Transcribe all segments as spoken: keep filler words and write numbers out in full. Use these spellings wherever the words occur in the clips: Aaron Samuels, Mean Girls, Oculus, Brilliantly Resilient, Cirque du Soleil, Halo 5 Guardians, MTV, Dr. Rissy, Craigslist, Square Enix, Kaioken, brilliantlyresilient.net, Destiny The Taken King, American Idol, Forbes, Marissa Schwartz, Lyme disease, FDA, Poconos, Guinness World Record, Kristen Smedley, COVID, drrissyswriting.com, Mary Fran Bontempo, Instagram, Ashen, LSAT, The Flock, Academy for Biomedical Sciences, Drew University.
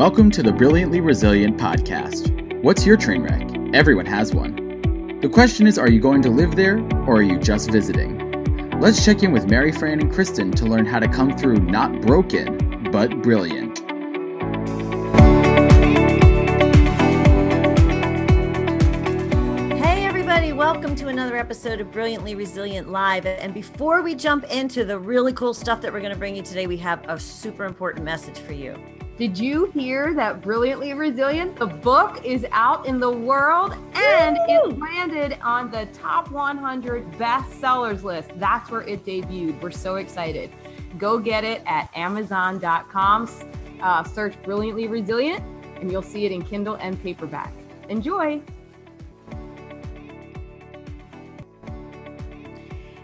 Welcome to the Brilliantly Resilient podcast. What's your train wreck? Everyone has one. The question is, are you going to live there or are you just visiting? Let's check in with Mary Fran and Kristen to learn how to come through not broken, but brilliant. Hey everybody, welcome to another episode of Brilliantly Resilient Live. And before we jump into the really cool stuff that we're going to bring you today, we have a super important message for you. Did you hear that Brilliantly Resilient, the book, is out in the world and it landed on the top one hundred bestsellers list. That's where it debuted. We're so excited. Go get it at amazon dot com. Uh, search Brilliantly Resilient and you'll see it in Kindle and paperback. Enjoy.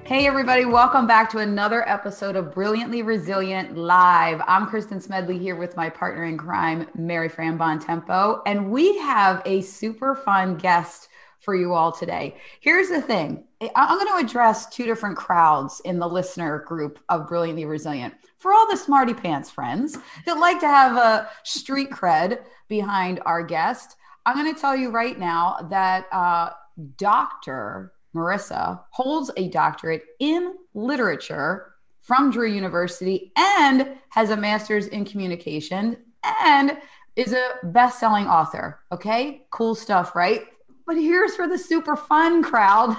Hey everybody, welcome back to another episode of Brilliantly Resilient Live. I'm Kristen Smedley here with my partner in crime, Mary Fran Bontempo, and we have a super fun guest for you all today. Here's the thing. I'm going to address two different crowds in the listener group of Brilliantly Resilient. For all the smarty pants friends that like to have a street cred behind our guest, I'm going to tell you right now that uh, Doctor Marissa holds a doctorate in literature from Drew University and has a master's in communication and is a best-selling author. Okay, cool stuff, right? But here's for the super fun crowd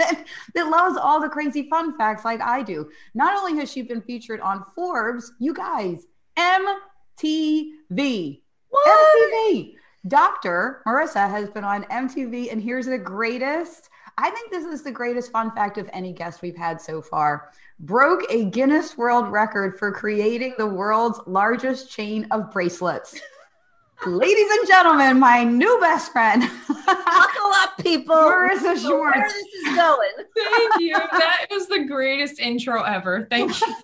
that, that loves all the crazy fun facts like I do. Not only has she been featured on Forbes, you guys, M T V. What? M T V. Doctor Marissa has been on M T V, and here's the greatest... I think this is the greatest fun fact of any guest we've had so far. Broke a Guinness World Record for creating the world's largest chain of bracelets. Ladies and gentlemen, my new best friend. Buckle up, people. Marissa Schwartz. Where this is going. Thank you. That was the greatest intro ever. Thank you.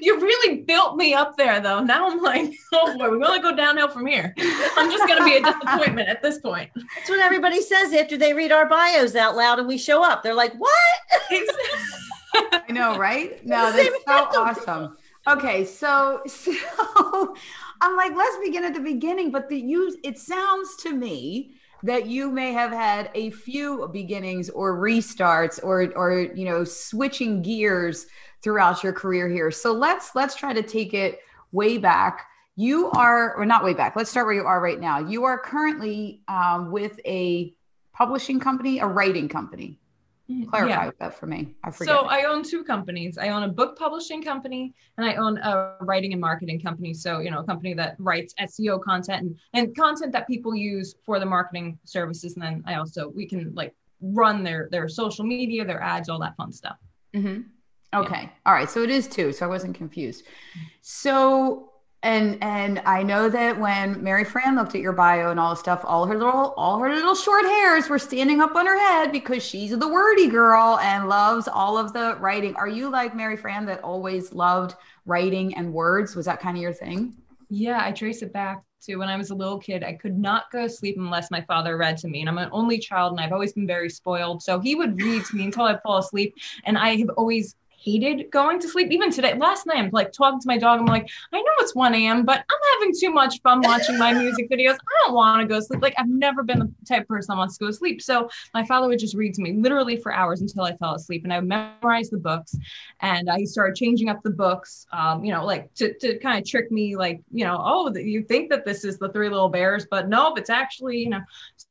You really built me up there, though. Now I'm like, oh boy, we're going to go downhill from here. I'm just going to be a disappointment at this point. That's what everybody says after they read our bios out loud and we show up. They're like, what? I know, right? No, that's so awesome. Okay, so so I'm like, let's begin at the beginning. But the you, it sounds to me that you may have had a few beginnings or restarts or or you know switching gears throughout your career here. So let's let's try to take it way back. You are, or not way back, let's start where you are right now. You are currently um, with a publishing company, a writing company. Clarify yeah. that for me. I forget. So I own two companies. I own a book publishing company and I own a writing and marketing company. So, you know, a company that writes S E O content and, and content that people use for the marketing services. And then I also, we can like run their, their social media, their ads, all that fun stuff. Mm-hmm. Okay. Yeah. All right. So it is two. So I wasn't confused. So, and, and I know that when Mary Fran looked at your bio and all the stuff, all her little, all her little short hairs were standing up on her head because she's the wordy girl and loves all of the writing. Are you like Mary Fran that always loved writing and words? Was that kind of your thing? Yeah. I trace it back to when I was a little kid. I could not go to sleep unless my father read to me, and I'm an only child and I've always been very spoiled. So he would read to me until I'd fall asleep. And I have always hated going to sleep. Even today, last night, I'm like talking to my dog. I'm like, I know it's one a.m., but I'm having too much fun watching my music videos. I don't want to go to sleep. Like I've never been the type of person that wants to go to sleep. So my father would just read to me literally for hours until I fell asleep, and I would memorize the books. And uh, he started changing up the books, um, you know, like to, to kind of trick me, like, you know, oh, you think that this is the Three Little Bears, but no, it's actually, you know.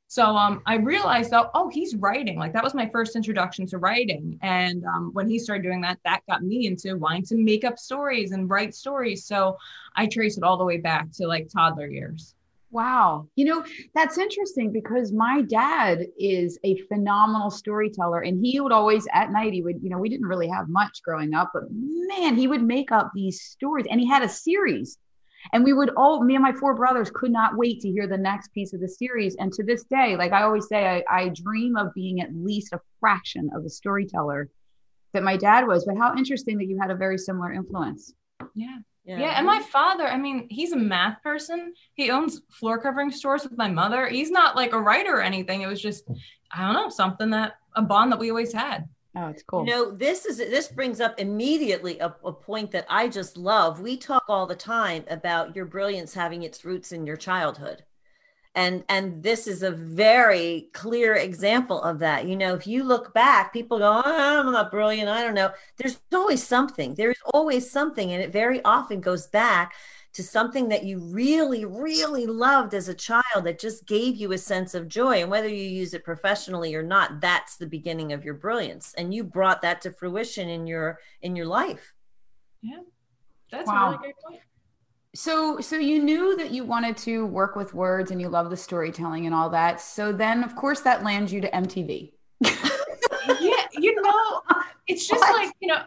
So um, I realized though, oh, he's writing. Like that was my first introduction to writing. And um, when he started doing that, that got me into wanting to make up stories and write stories. So I trace it all the way back to like toddler years. Wow. You know, that's interesting because my dad is a phenomenal storyteller, and he would always at night, he would, you know, we didn't really have much growing up, but man, he would make up these stories, and he had a series. And we would all, me and my four brothers could not wait to hear the next piece of the series. And to this day, like I always say, I, I dream of being at least a fraction of the storyteller that my dad was. But how interesting that you had a very similar influence. Yeah. Yeah. yeah. And my father, I mean, he's a math person. He owns floor covering stores with my mother. He's not like a writer or anything. It was just, I don't know, something that a bond that we always had. Oh, it's cool. You know, this is this brings up immediately a, a point that I just love. We talk all the time about your brilliance having its roots in your childhood. And and this is a very clear example of that. You know, if you look back, people go, oh, I'm not brilliant, I don't know. There's always something. There's always something. And it very often goes back to something that you really, really loved as a child that just gave you a sense of joy. And whether you use it professionally or not, that's the beginning of your brilliance. And you brought that to fruition in your in your life. Yeah, that's wow. a really great point. So, so you knew that you wanted to work with words and you love the storytelling and all that. So then of course that lands you to M T V. Yeah. You know, it's just what? like, you know,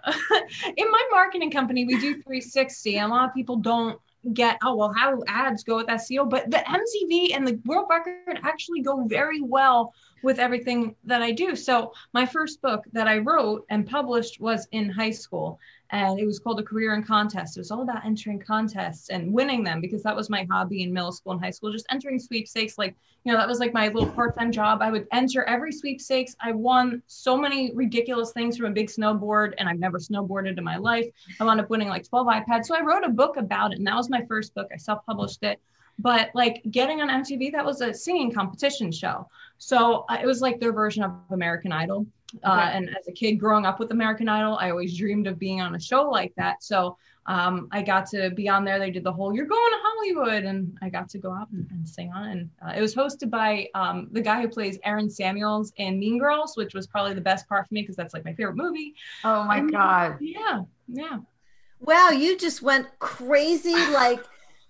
in my marketing company, we do three sixty and a lot of people don't get, oh, well, how do ads go with S E O? But the M T V and the world record actually go very well with everything that I do. So my first book that I wrote and published was in high school. And it was called A Career in Contest. It was all about entering contests and winning them because that was my hobby in middle school and high school, just entering sweepstakes. Like, you know, that was like my little part-time job. I would enter every sweepstakes. I won so many ridiculous things from a big snowboard, and I've never snowboarded in my life. I wound up winning like twelve iPads. So I wrote a book about it, and that was my first book. I self-published it. But like getting on M T V, that was a singing competition show. So uh, it was like their version of American Idol. Uh, okay. And as a kid growing up with American Idol, I always dreamed of being on a show like that. So um, I got to be on there. They did the whole, you're going to Hollywood. And I got to go out and, and sing on. And uh, it was hosted by um, the guy who plays Aaron Samuels in Mean Girls, which was probably the best part for me because that's like my favorite movie. Oh my um, God. Yeah. Yeah. Wow. You just went crazy. Like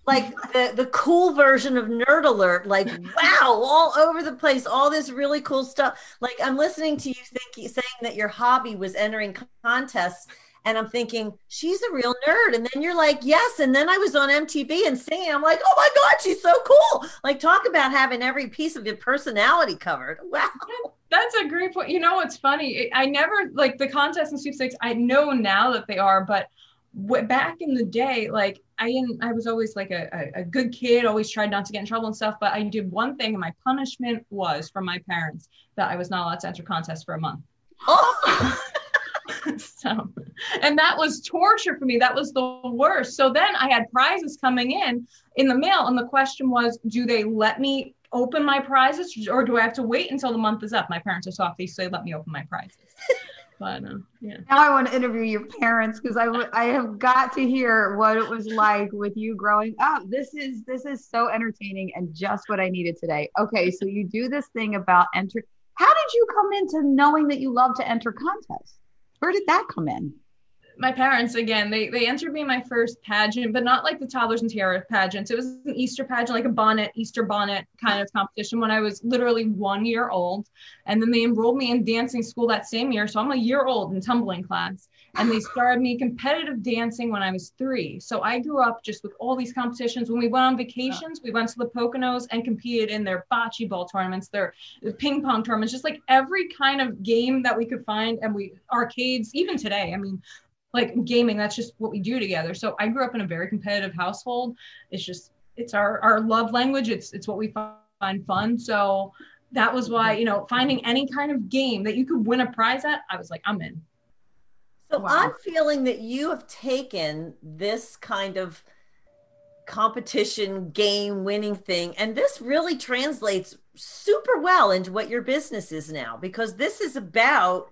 Like the, the cool version of Nerd Alert, like, wow, all over the place, all this really cool stuff. Like I'm listening to you thinking, saying that your hobby was entering contests and I'm thinking, she's a real nerd. And then you're like, yes. And then I was on M T V and singing. I'm like, oh my God, she's so cool. Like talk about having every piece of your personality covered. Wow. That's a great point. You know, what's funny. I never like the contests and sweepstakes. I know now that they are, but back in the day, like I didn't, I was always like a, a, a good kid, always tried not to get in trouble and stuff. But I did one thing, and my punishment was from my parents that I was not allowed to enter contests for a month. Oh. So, and that was torture for me. That was the worst. So then I had prizes coming in in the mail, and the question was, do they let me open my prizes, or do I have to wait until the month is up? My parents are softies, so they let me open my prizes. But, uh, yeah. Now I want to interview your parents because I, w- I have got to hear what it was like with you growing up. This is this is so entertaining and just what I needed today. Okay, so you do this thing about enter. How did you come into knowing that you love to enter contests? Where did that come in? My parents, again, they they entered me in my first pageant, but not like the toddlers and tiara pageants. It was an Easter pageant, like a bonnet, Easter bonnet kind of competition when I was literally one year old. And then they enrolled me in dancing school that same year. So I'm a year old in tumbling class. And they started me competitive dancing when I was three. So I grew up just with all these competitions. When we went on vacations, we went to the Poconos and competed in their bocce ball tournaments, their ping pong tournaments, just like every kind of game that we could find. And we arcades, even today, I mean, like gaming, that's just what we do together. So I grew up in a very competitive household. It's just, it's our, our love language. It's, it's what we find fun. So that was why, you know, finding any kind of game that you could win a prize at, I was like, I'm in. So wow. I'm feeling that you have taken this kind of competition game winning thing. And this really translates super well into what your business is now, because this is about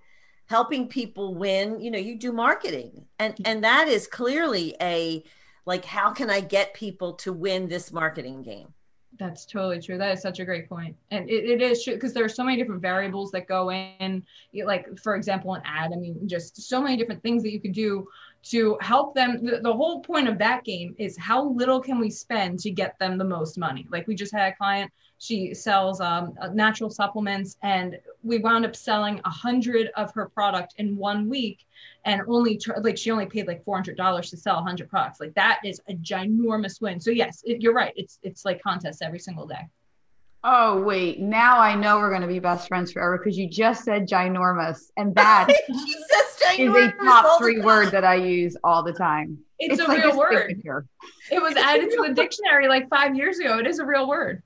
helping people win. You know, you do marketing, and, and that is clearly a, like, how can I get people to win this marketing game? That's totally true. That is such a great point. And it, it is true because there are so many different variables that go in, like, for example, an ad. I mean, just so many different things that you could do to help them. The, the whole point of that game is how little can we spend to get them the most money? Like, we just had a client, she sells um, natural supplements, and we wound up selling a hundred of her product in one week. And only tra- like she only paid like four hundred dollars to sell a hundred products. Like, that is a ginormous win. So yes, it, you're right. It's, it's like contests every single day. Oh, wait, now I know we're going to be best friends forever because you just said ginormous. And that she says ginormous is a top three word that I use all the time. It's, it's a like real a word. Signature. It was added to the dictionary like five years ago. It is a real word.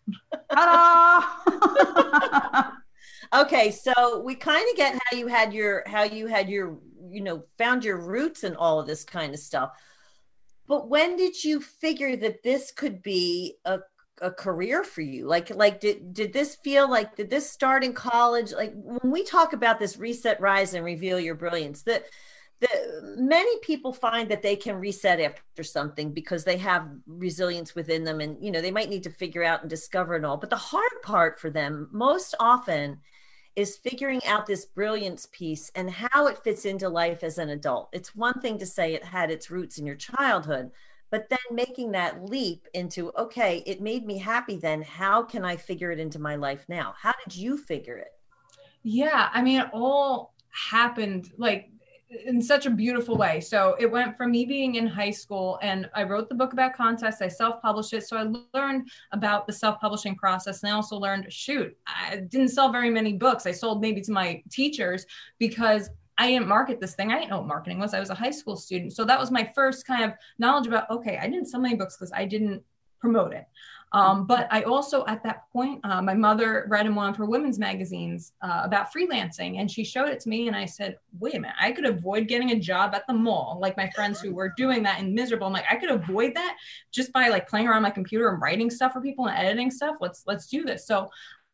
Ta-da! Okay, so we kind of get how you had your, how you had your, you know, found your roots and all of this kind of stuff. But when did you figure that this could be a a career for you? Like, like, did, did this feel like, did this start in college? Like when we talk about this reset, rise, and reveal your brilliance, that the many people find that they can reset after something because they have resilience within them. And, you know, they might need to figure out and discover it all, but the hard part for them most often is figuring out this brilliance piece and how it fits into life as an adult. It's one thing to say it had its roots in your childhood, but then making that leap into, okay, it made me happy then. How can I figure it into my life now? How did you figure it? Yeah, I mean, it all happened like in such a beautiful way. So it went from me being in high school and I wrote the book about contests. I self-published it. So I learned about the self-publishing process. And I also learned, shoot, I didn't sell very many books. I sold maybe to my teachers because I didn't market this thing. I didn't know what marketing was. I was a high school student. So that was my first kind of knowledge about, okay, I didn't sell many books because I didn't promote it. Um, but I also, at that point, uh, my mother read in one of her women's magazines uh, about freelancing, and she showed it to me. And I said, wait a minute, I could avoid getting a job at the mall. Like my friends who were doing that and miserable. I'm like, I could avoid that just by like playing around my computer and writing stuff for people and editing stuff. Let's, let's do this. So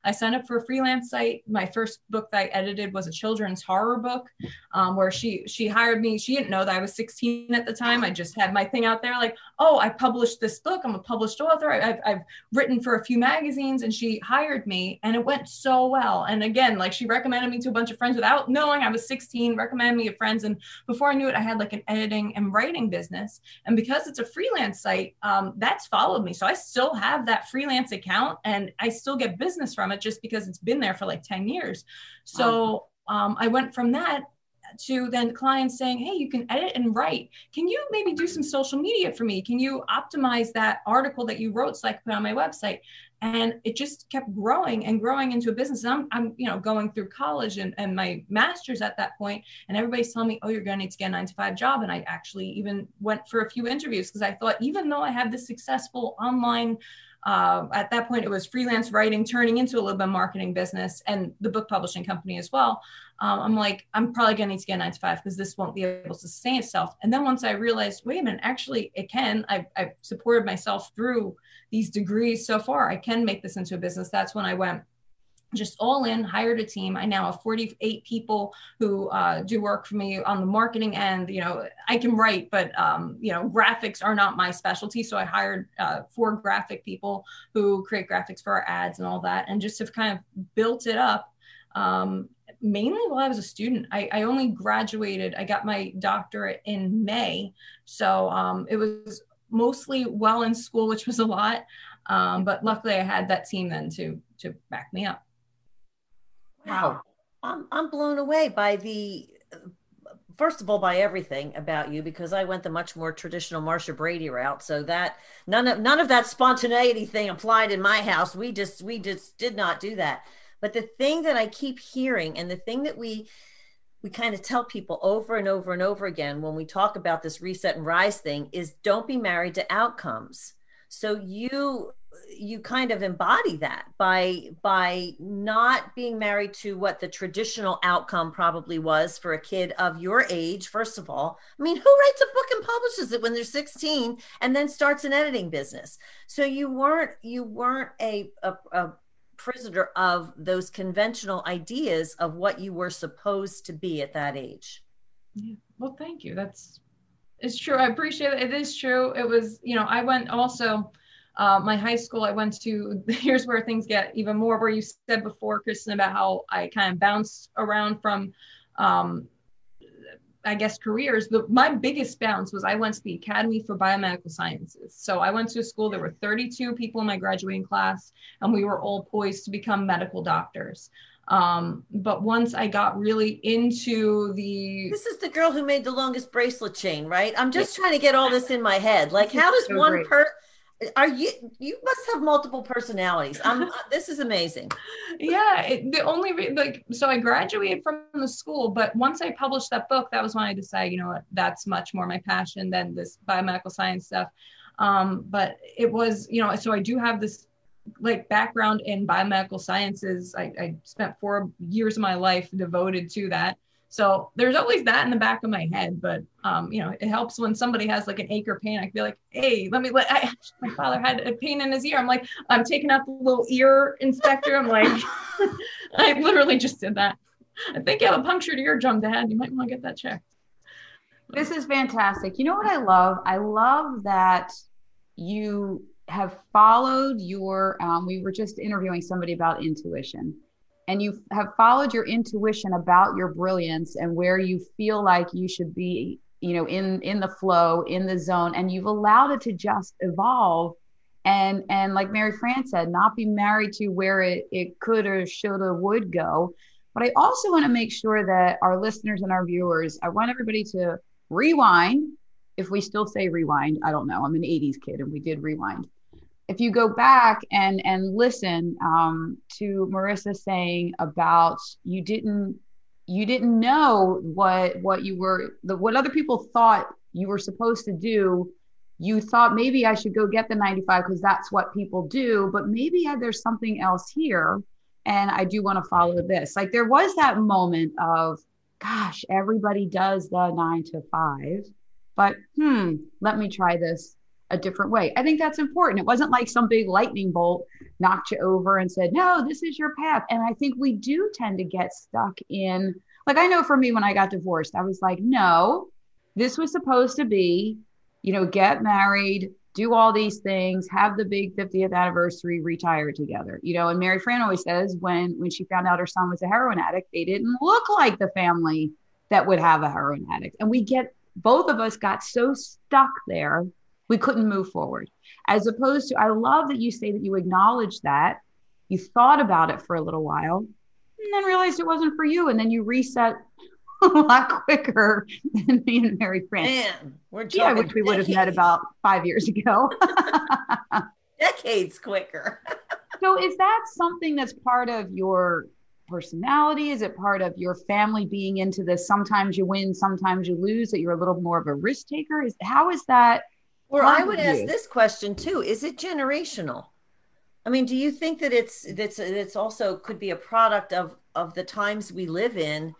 I signed up for a freelance site. My first book that I edited was a children's horror book um, where she she hired me. She didn't know that I was sixteen at the time. I just had my thing out there like, oh, I published this book. I'm a published author. I, I've, I've written for a few magazines, and she hired me and it went so well. And again, like she recommended me to a bunch of friends without knowing I was sixteen, recommended me to friends. And before I knew it, I had like an editing and writing business. And because it's a freelance site, um, that's followed me. So I still have that freelance account and I still get business from it, just because it's been there for like ten years. So um, I went from that to then clients saying, hey, you can edit and write. Can you maybe do some social media for me? Can you optimize that article that you wrote so I can put on my website? And it just kept growing and growing into a business. And I'm, I'm you know, going through college and, and my master's at that point, and everybody's telling me, oh, you're going to need to get a nine to five job. And I actually even went for a few interviews because I thought, even though I had this successful online Uh, at that point, it was freelance writing, turning into a little bit of marketing business and the book publishing company as well. Um, I'm like, I'm probably going to need to get a nine to five because this won't be able to sustain itself. And then once I realized, wait a minute, actually it can, I, I've supported myself through these degrees so far. I can make this into a business. That's when I went just all in, hired a team. I now have forty-eight people who uh, do work for me on the marketing end. You know, I can write, but, um, you know, graphics are not my specialty. So I hired uh, four graphic people who create graphics for our ads and all that, and just have kind of built it up. Um, mainly while I was a student. I, I only graduated. I got my doctorate in May. So um, it was mostly while in school, which was a lot. Um, but luckily I had that team then to, to back me up. Wow. I'm I'm blown away by the, first of all, by everything about you, because I went the much more traditional Marsha Brady route. So that none of, none of that spontaneity thing applied in my house. We just, we just did not do that. But the thing that I keep hearing, and the thing that we, we kind of tell people over and over and over again, when we talk about this reset and rise thing, is don't be married to outcomes. So you, you kind of embody that by by not being married to what the traditional outcome probably was for a kid of your age. First of all, I mean, who writes a book and publishes it when they're sixteen and then starts an editing business? So you weren't you weren't a a, a prisoner of those conventional ideas of what you were supposed to be at that age. Yeah. Well, thank you. That's it's true. I appreciate it. It is true. It was, you know, I went also. Uh, my high school, I went to, here's where things get even more, where you said before, Kristen, about how I kind of bounced around from, um, I guess, careers. The, my biggest bounce was I went to the Academy for Biomedical Sciences. So I went to a school, there were thirty-two people in my graduating class, and we were all poised to become medical doctors. Um, but once I got really into the... This is the girl who made the longest bracelet chain, right? I'm just yeah. trying to get all this in my head. Like, how does so one person... Are you, you must have multiple personalities. I'm, this is amazing. Yeah. It, the only, re- like, so I graduated from the school, but once I published that book, that was when I decided, you know what, that's much more my passion than this biomedical science stuff. Um, but it was, you know, so I do have this like background in biomedical sciences. I, I spent four years of my life devoted to that. So there's always that in the back of my head, but um, you know, it helps when somebody has like an ache or pain. I can be like, hey, let me let, I, my father had a pain in his ear. I'm like, I'm taking out the little ear inspector. I'm like, I literally just did that. I think you have a punctured eardrum, Dad. You might want to get that checked. This is fantastic. You know what I love? I love that you have followed your, um, we were just interviewing somebody about intuition, and you have followed your intuition about your brilliance and where you feel like you should be, you know, in, in the flow, in the zone, and you've allowed it to just evolve. And, and like Mary Fran said, not be married to where it, it could or should or would go. But I also want to make sure that our listeners and our viewers, I want everybody to rewind. If we still say rewind, I don't know. I'm an eighties kid and we did rewind. If you go back and and listen um, to Marissa saying about you didn't you didn't know what what you were the, what other people thought you were supposed to do. You thought maybe I should go get the ninety-five because that's what people do, but maybe yeah, there's something else here. And I do want to follow this. Like there was that moment of, gosh, everybody does the nine to five, but hmm, let me try this a different way. I think that's important. It wasn't like some big lightning bolt knocked you over and said, no, this is your path. And I think we do tend to get stuck in, like, I know for me, when I got divorced, I was like, no, this was supposed to be, you know, get married, do all these things, have the big fiftieth anniversary, retire together, you know. And Mary Fran always says when, when she found out her son was a heroin addict, they didn't look like the family that would have a heroin addict. And we get, both of us got so stuck there, we couldn't move forward. As opposed to, I love that you say that you acknowledge that, you thought about it for a little while, and then realized it wasn't for you. And then you reset a lot quicker than me and Mary Fran. Man, we're talking yeah, which we would have met about five years ago. Decades quicker. So is that something that's part of your personality? Is it part of your family being into this? Sometimes you win, sometimes you lose, that you're a little more of a risk taker? Is how is that? Or I would ask this question too. Is it generational? I mean, do you think that it's, that's, it's also could be a product of, of the times we live in,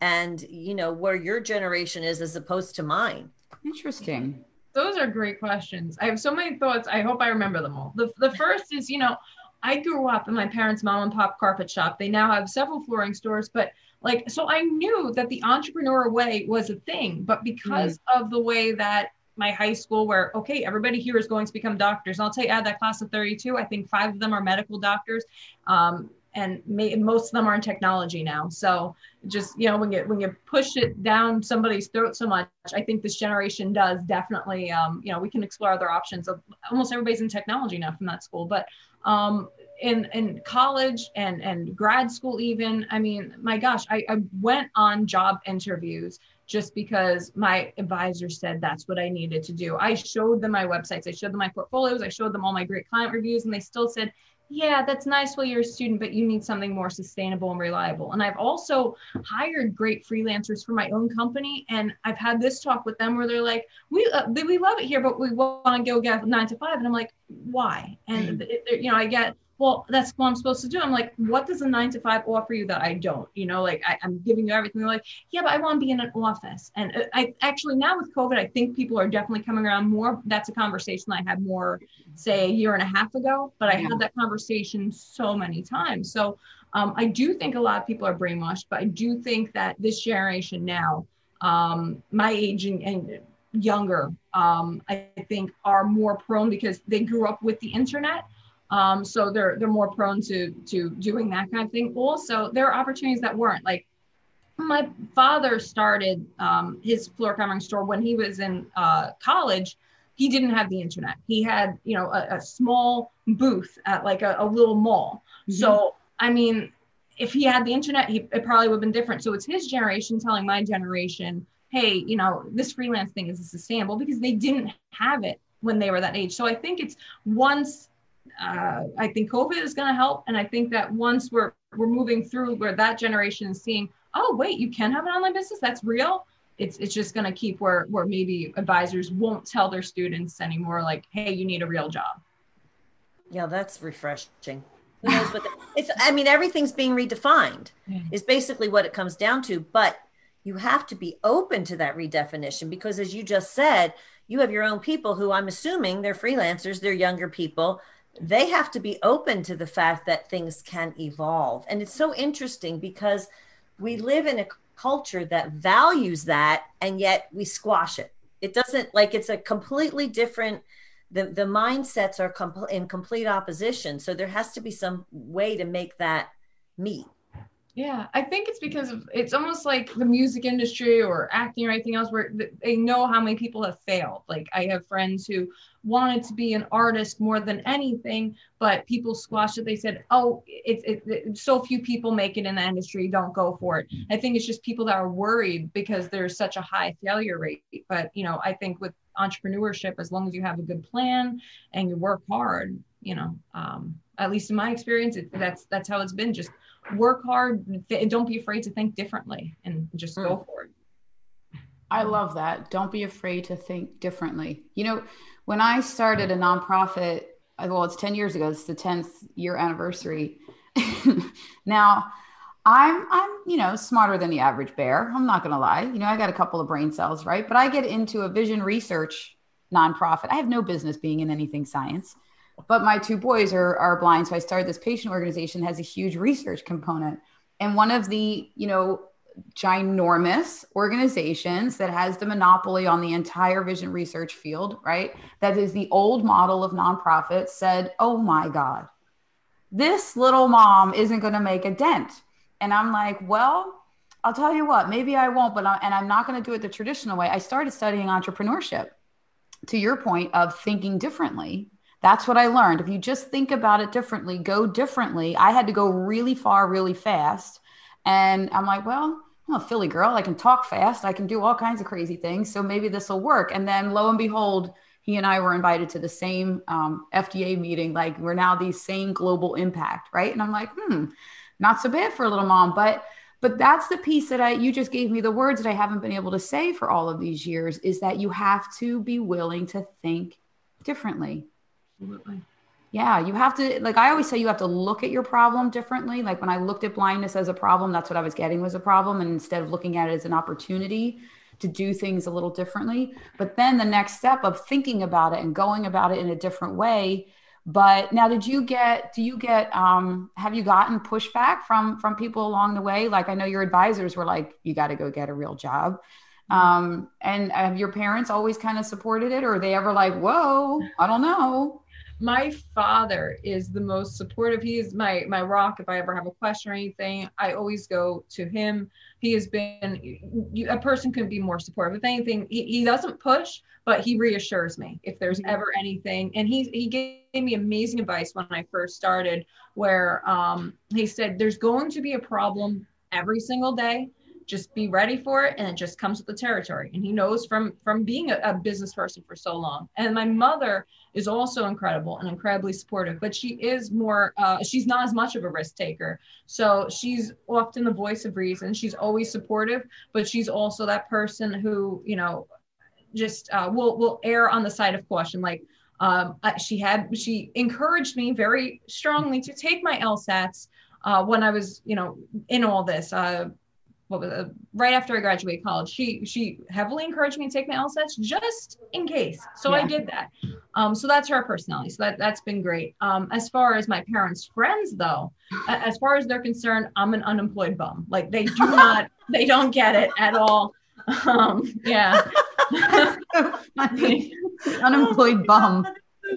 and you know, where your generation is as opposed to mine? Interesting. Those are great questions. I have so many thoughts. I hope I remember them all. The, the first is, you know, I grew up in my parents' mom and pop carpet shop. They now have several flooring stores, but like, so I knew that the entrepreneur way was a thing, but because mm. of the way that my high school, where, okay, everybody here is going to become doctors. And I'll tell you, out of that class of thirty-two, I think five of them are medical doctors. Um, And may, most of them are in technology now. So just, you know, when you, when you push it down somebody's throat so much, I think this generation does definitely, um, you know, we can explore other options. Of, almost everybody's in technology now from that school. But um, in, in college and, and grad school even, I mean, my gosh, I, I went on job interviews just because my advisor said that's what I needed to do. I showed them my websites. I showed them my portfolios. I showed them all my great client reviews. And they still said, yeah, that's nice while you're a student, but you need something more sustainable and reliable. And I've also hired great freelancers for my own company. And I've had this talk with them where they're like, we uh, we love it here, but we want to go get nine to five. And I'm like, why? And, mm-hmm. you know, I get, well, that's what I'm supposed to do. I'm like, what does a nine to five offer you that I don't? You know, like I, I'm giving you everything. They're like, yeah, but I want to be in an office. And I actually now with COVID, I think people are definitely coming around more. That's a conversation I had more, say, a year and a half ago, but I had that conversation so many times. So um, I do think a lot of people are brainwashed, but I do think that this generation now, um, my age and, and younger, um, I think are more prone because they grew up with the internet. Um, so they're, they're more prone to, to doing that kind of thing. Also, there are opportunities that weren't, like my father started, um, his floor covering store when he was in, uh, college. He didn't have the internet. He had, you know, a, a small booth at like a, a little mall. Mm-hmm. So, I mean, if he had the internet, he, it probably would have been different. So it's his generation telling my generation, hey, you know, this freelance thing is sustainable, because they didn't have it when they were that age. So I think it's once, Uh, I think COVID is going to help. And I think that once we're we're moving through where that generation is seeing, oh, wait, you can have an online business. That's real. It's it's just going to keep where, where maybe advisors won't tell their students anymore, like, hey, you need a real job. Yeah, that's refreshing. Who knows what the, it's, I mean, everything's being redefined yeah. is basically what it comes down to. But you have to be open to that redefinition, because as you just said, you have your own people who, I'm assuming, they're freelancers, they're younger people. They have to be open to the fact that things can evolve. And it's so interesting because we live in a culture that values that, and yet we squash it. It doesn't, like, it's a completely different, the, the mindsets are com- in complete opposition. So there has to be some way to make that meet. Yeah, I think it's because it's almost like the music industry or acting or anything else where they know how many people have failed. Like, I have friends who wanted to be an artist more than anything, but people squashed it. They said, oh, it's it, it, so few people make it in the industry. Don't go for it. I think it's just people that are worried because there's such a high failure rate. But, you know, I think with entrepreneurship, as long as you have a good plan and you work hard, you know, um, at least in my experience, it, that's that's how it's been. Just work hard, th- don't be afraid to think differently, and just mm. go for it. I love that. Don't be afraid to think differently. You know, when I started a nonprofit, well, it's ten years ago. It's the tenth year anniversary. Now, I'm, I'm, you know, smarter than the average bear. I'm not going to lie. You know, I got a couple of brain cells, right? But I get into a vision research nonprofit. I have no business being in anything science. But my two boys are are blind. So I started this patient organization that has a huge research component. And one of the, you know, ginormous organizations that has the monopoly on the entire vision research field, right? That is the old model of nonprofits, said, oh my God, this little mom isn't going to make a dent. And I'm like, well, I'll tell you what, maybe I won't, but I, and I'm not going to do it the traditional way. I started studying entrepreneurship, to your point of thinking differently. That's what I learned. If you just think about it differently, go differently. I had to go really far, really fast. And I'm like, well, I'm a Philly girl. I can talk fast. I can do all kinds of crazy things. So maybe this will work. And then lo and behold, he and I were invited to the same um, F D A meeting. Like, we're now the same global impact, right? And I'm like, hmm, not so bad for a little mom. But but that's the piece that I, you just gave me the words that I haven't been able to say for all of these years, is that you have to be willing to think differently. Absolutely. Yeah, you have to, like I always say, you have to look at your problem differently. Like, when I looked at blindness as a problem, that's what I was getting was a problem. And instead of looking at it as an opportunity to do things a little differently, but then the next step of thinking about it and going about it in a different way. But now, did you get, do you get, um, have you gotten pushback from, from people along the way? Like, I know your advisors were like, you got to go get a real job. Um, and have your parents always kind of supported it, or are they ever like, whoa, I don't know. My father is the most supportive. He is my, my rock. If I ever have a question or anything, I always go to him. He has been, you, a person couldn't be more supportive. If anything, he, he doesn't push, but he reassures me if there's ever anything. And he, he gave me amazing advice when I first started, where um, he said, there's going to be a problem every single day. Just be ready for it. And it just comes with the territory. And he knows from, from being a, a business person for so long. And my mother is also incredible and incredibly supportive, but she is more, uh, she's not as much of a risk taker. So she's often the voice of reason. She's always supportive, but she's also that person who, you know, just uh, will, will err on the side of caution. Like, um, she had, she encouraged me very strongly to take my L SATs uh, when I was, you know, in all this, uh, What was it? Right after I graduated college, she she heavily encouraged me to take my L SATs just in case. So yeah. I did that. Um, so that's her personality. So that, that's been great. Um, as far as my parents' friends, though, as far as they're concerned, I'm an unemployed bum. Like, they do not, they don't get it at all. Um, yeah. Unemployed bum.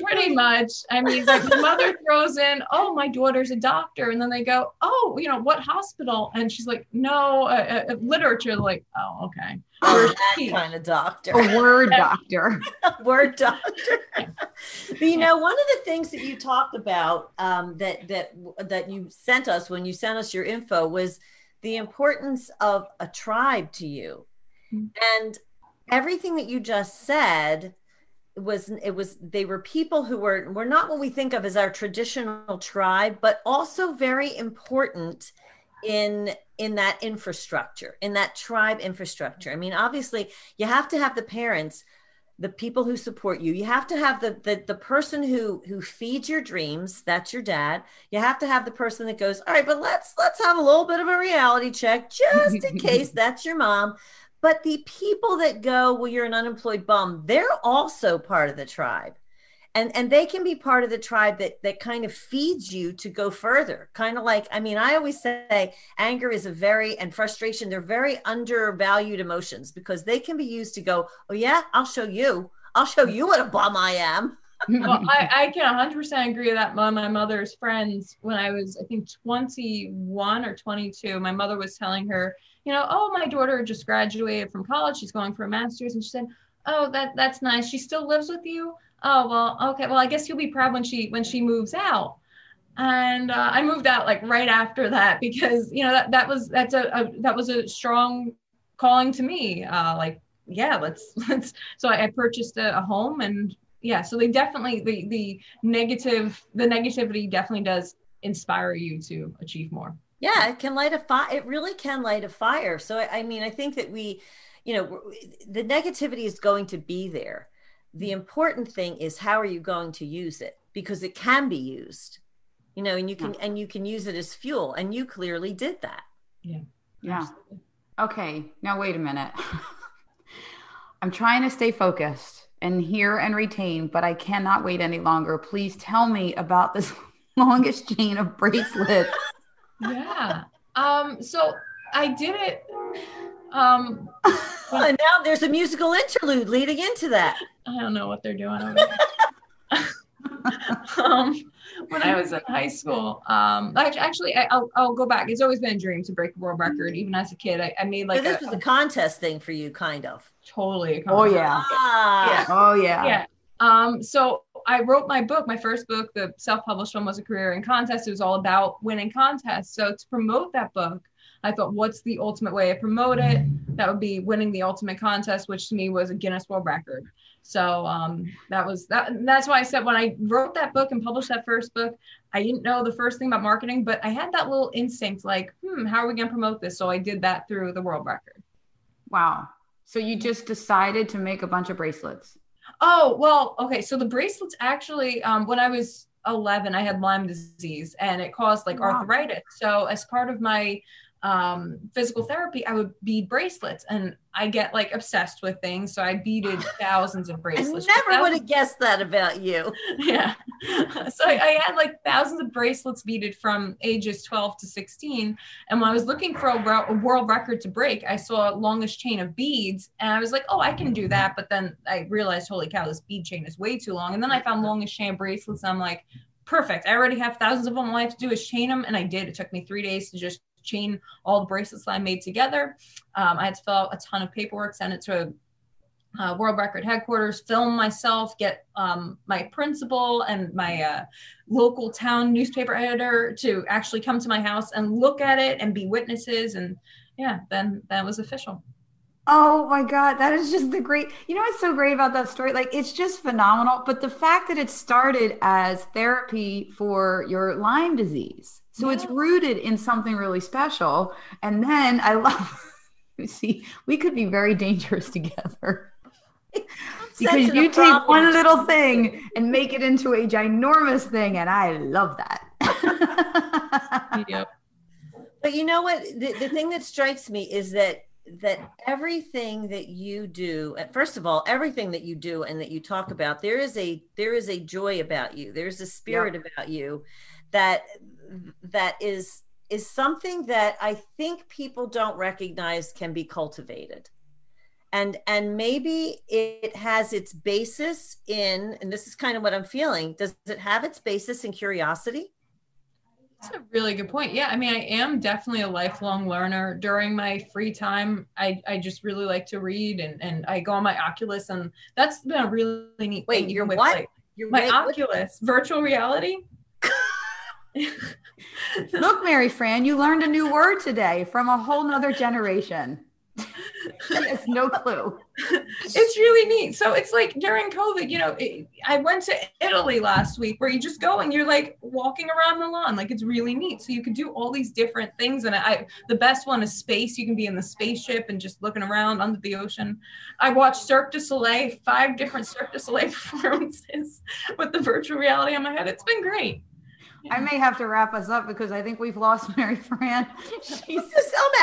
Pretty much. I mean, like, the mother throws in, oh, my daughter's a doctor. And then they go, oh, you know, what hospital? And she's like, no, uh, uh, literature. They're like, oh, okay. Oh, that kind of doctor. A word doctor. Word doctor. But, you know, one of the things that you talked about um, that, that, that you sent us when you sent us your info was the importance of a tribe to you. Mm-hmm. And everything that you just said, It was it was they were people who were were not what we think of as our traditional tribe, but also very important in in that infrastructure, in that tribe infrastructure. I mean, obviously, you have to have the parents the people who support you. You have to have the, the, the person who, who feeds your dreams. That's your dad. You have to have the person that goes, all right, but let's, let's have a little bit of a reality check just in case. That's your mom. But the people that go, well, you're an unemployed bum, they're also part of the tribe. And, and they can be part of the tribe that, that kind of feeds you to go further. Kind of like, I mean, I always say anger is a very, and frustration, they're very undervalued emotions because they can be used to go, oh yeah, I'll show you. I'll show you what a bum I am. Well, I, I can one hundred percent agree with that. My, my mother's friends, when I was, I think twenty-one or twenty-two, my mother was telling her, you know, oh, my daughter just graduated from college. She's going for a master's. And she said, oh, that that's nice. She still lives with you? Oh, well, okay. Well, I guess you'll be proud when she, when she moves out. And uh, I moved out like right after that, because, you know, that, that was, that's a, a, that was a strong calling to me. Uh, like, yeah, let's, let's, so I, I purchased a, a home, and yeah, so they definitely, the, the negative, the negativity definitely does inspire you to achieve more. Yeah. It can light a fire. It really can light a fire. So, I, I mean, I think that we, you know, the negativity is going to be there. The important thing is, how are you going to use it? Because it can be used, you know, and you can, yeah. and you can use it as fuel, and you clearly did that. Yeah. Yeah. Absolutely. Okay. Now, wait a minute. I'm trying to stay focused and hear and retain, but I cannot wait any longer. Please tell me about this longest chain of bracelets. Yeah. Um, so I did it. Um, well, and now there's a musical interlude leading into that. I don't know what they're doing over there. um, when I was in high school, um, actually, I, I'll, I'll go back. It's always been a dream to break the world record. Even as a kid, I, I made like, but this a, was a contest thing for you, kind of. Totally. Oh yeah. Ah. yeah. Oh yeah. Yeah. Um, so I wrote my book, my first book, the self-published one was A Career in Contests. It was all about winning contests. So to promote that book, I thought, what's the ultimate way to promote it? That would be winning the ultimate contest, which to me was a Guinness World Record. So um, that was that. That's why I said, when I wrote that book and published that first book, I didn't know the first thing about marketing, but I had that little instinct like, hmm, how are we going to promote this? So I did that through the world record. Wow. So you just decided to make a bunch of bracelets. Oh, well, okay. So the bracelets actually, um, when I was eleven, I had Lyme disease, and it caused like wow. arthritis. So as part of my um, physical therapy, I would bead bracelets, and I get like obsessed with things. So I beaded thousands of bracelets. I never would have guessed that about you. Yeah. So I, I had like thousands of bracelets beaded from ages twelve to sixteen. And when I was looking for a, a world record to break, I saw a longest chain of beads, and I was like, oh, I can do that. But then I realized, holy cow, this bead chain is way too long. And then I found longest chain of bracelets, and I'm like, perfect. I already have thousands of them. All I have to do is chain them. And I did. It took me three days to just chain all the bracelets that I made together. Um, I had to fill out a ton of paperwork, send it to a, uh, world record headquarters, film myself, get um, my principal and my uh, local town newspaper editor to actually come to my house and look at it and be witnesses. And yeah, then that was official. Oh my God. That is just the great, you know, what's so great about that story. Like, it's just phenomenal. But the fact that it started as therapy for your Lyme disease. So yeah. It's rooted in something really special. And then I love, you see, we could be very dangerous together. Because you take problem. one little thing and make it into a ginormous thing. And I love that. Yep. But you know what? The, the thing that strikes me is that that everything that you do, first of all, everything that you do and that you talk about, there is a there is a joy about you. There's a spirit yeah. about you that that is is something that I think people don't recognize can be cultivated. And and maybe it has its basis in, and this is kind of what I'm feeling, does it have its basis in curiosity? That's a really good point. Yeah. I mean, I am definitely a lifelong learner. During my free time, I, I just really like to read, and, and I go on my Oculus, and that's been a really neat Wait, thing. You're with, what? Like, you're my right, Oculus, what? Virtual reality. Look, Mary Fran, you learned a new word today from a whole nother generation. She has no clue. It's really neat. So it's like during COVID, you know, it, I went to Italy last week where you just go and you're like walking around Milan. Like, it's really neat. So you can do all these different things. And I, the best one is space. You can be in the spaceship and just looking around under the ocean. I watched Cirque du Soleil, five different Cirque du Soleil performances with the virtual reality on my head. It's been great. I may have to wrap us up because I think we've lost Mary Fran. She's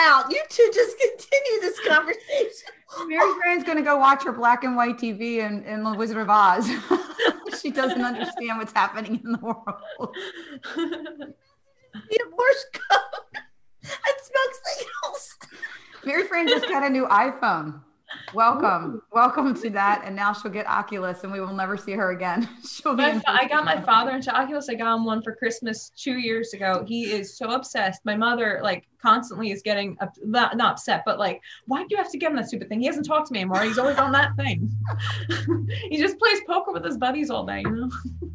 out. You two just continue this conversation. Mary Fran's going to go watch her black and white T V and, and The Wizard of Oz. She doesn't understand what's happening in the world. The Morse code. It smokes signals. Mary Fran just got a new iPhone. Welcome. Ooh. Welcome to that. And now she'll get Oculus and we will never see her again. She'll be my, I got my father into Oculus. I got him one for Christmas two years ago. He is so obsessed. My mother like constantly is getting, up, not, not upset, but like, why do you have to give him that stupid thing? He hasn't talked to me anymore. He's always on that thing. He just plays poker with his buddies all day, you know?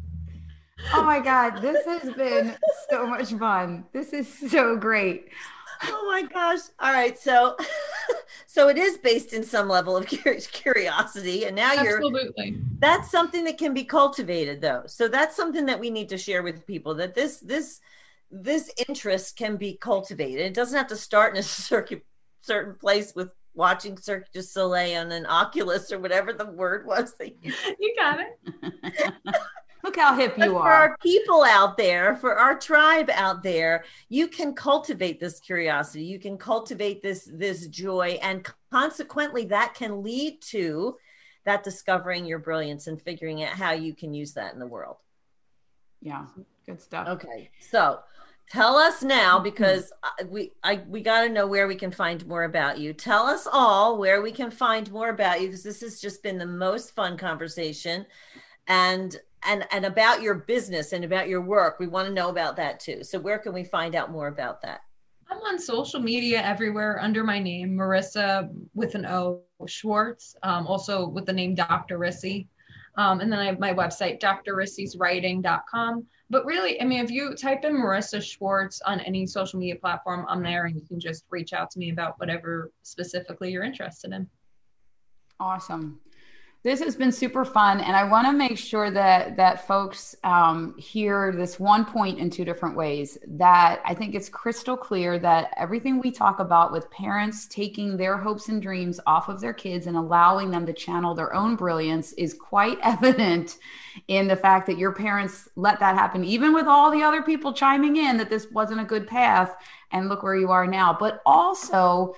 Oh my God. This has been so much fun. This is so great. Oh my gosh. All right. So, so it is based in some level of curiosity. And now you're, absolutely. That's something that can be cultivated though. So that's something that we need to share with people, that this, this, this interest can be cultivated. It doesn't have to start in a circuit, certain place with watching Cirque du Soleil on an Oculus or whatever the word was. That you, you got it. Look how hip you are. For our people out there, for our tribe out there, you can cultivate this curiosity. You can cultivate this, this joy. And consequently, that can lead to that discovering your brilliance and figuring out how you can use that in the world. Yeah, good stuff. Okay, so tell us now, because mm-hmm. we I, we got to know where we can find more about you. Tell us all where we can find more about you, because this has just been the most fun conversation. And And and about your business and about your work. We want to know about that too. So where can we find out more about that? I'm on social media everywhere under my name, Marissa with an O, Schwartz, um, also with the name Doctor Rissy. Um, and then I have my website, D R Rissy's writing dot com. But really, I mean, if you type in Marissa Schwartz on any social media platform, I'm there and you can just reach out to me about whatever specifically you're interested in. Awesome. This has been super fun, and I want to make sure that that folks um, hear this one point in two different ways, that I think it's crystal clear that everything we talk about with parents taking their hopes and dreams off of their kids and allowing them to channel their own brilliance is quite evident in the fact that your parents let that happen, even with all the other people chiming in that this wasn't a good path, and look where you are now. But also,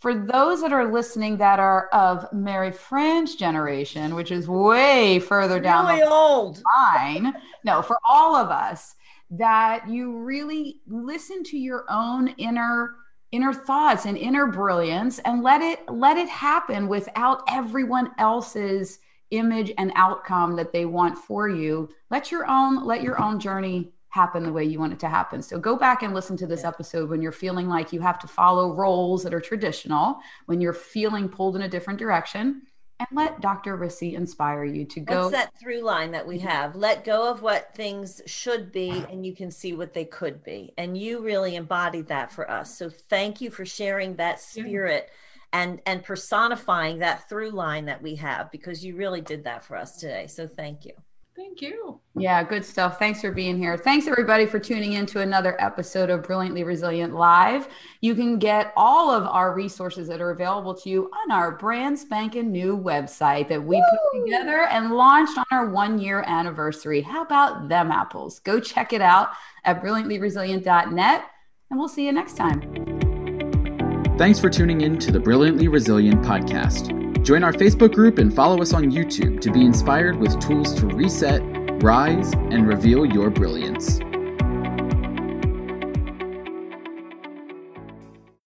for those that are listening that are of Mary Fran's generation, which is way further down really the old. line, no, for all of us, that you really listen to your own inner inner thoughts and inner brilliance and let it let it happen without everyone else's image and outcome that they want for you. Let your own let your own journey happen the way you want it to happen. So go back and listen to this yeah. episode when you're feeling like you have to follow roles that are traditional, when you're feeling pulled in a different direction, and let Doctor Rissy inspire you to go. What's that through line that we have? Let go of what things should be and you can see what they could be. And you really embodied that for us. So thank you for sharing that spirit yeah. and, and personifying that through line that we have, because you really did that for us today. So thank you. Thank you. Yeah, good stuff. Thanks for being here. Thanks, everybody, for tuning in to another episode of Brilliantly Resilient Live. You can get all of our resources that are available to you on our brand spanking new website that we Woo! Put together and launched on our one-year anniversary. How about them apples? Go check it out at brilliantly resilient dot net, and we'll see you next time. Thanks for tuning in to the Brilliantly Resilient podcast. Join our Facebook group and follow us on YouTube to be inspired with tools to reset, rise, and reveal your brilliance.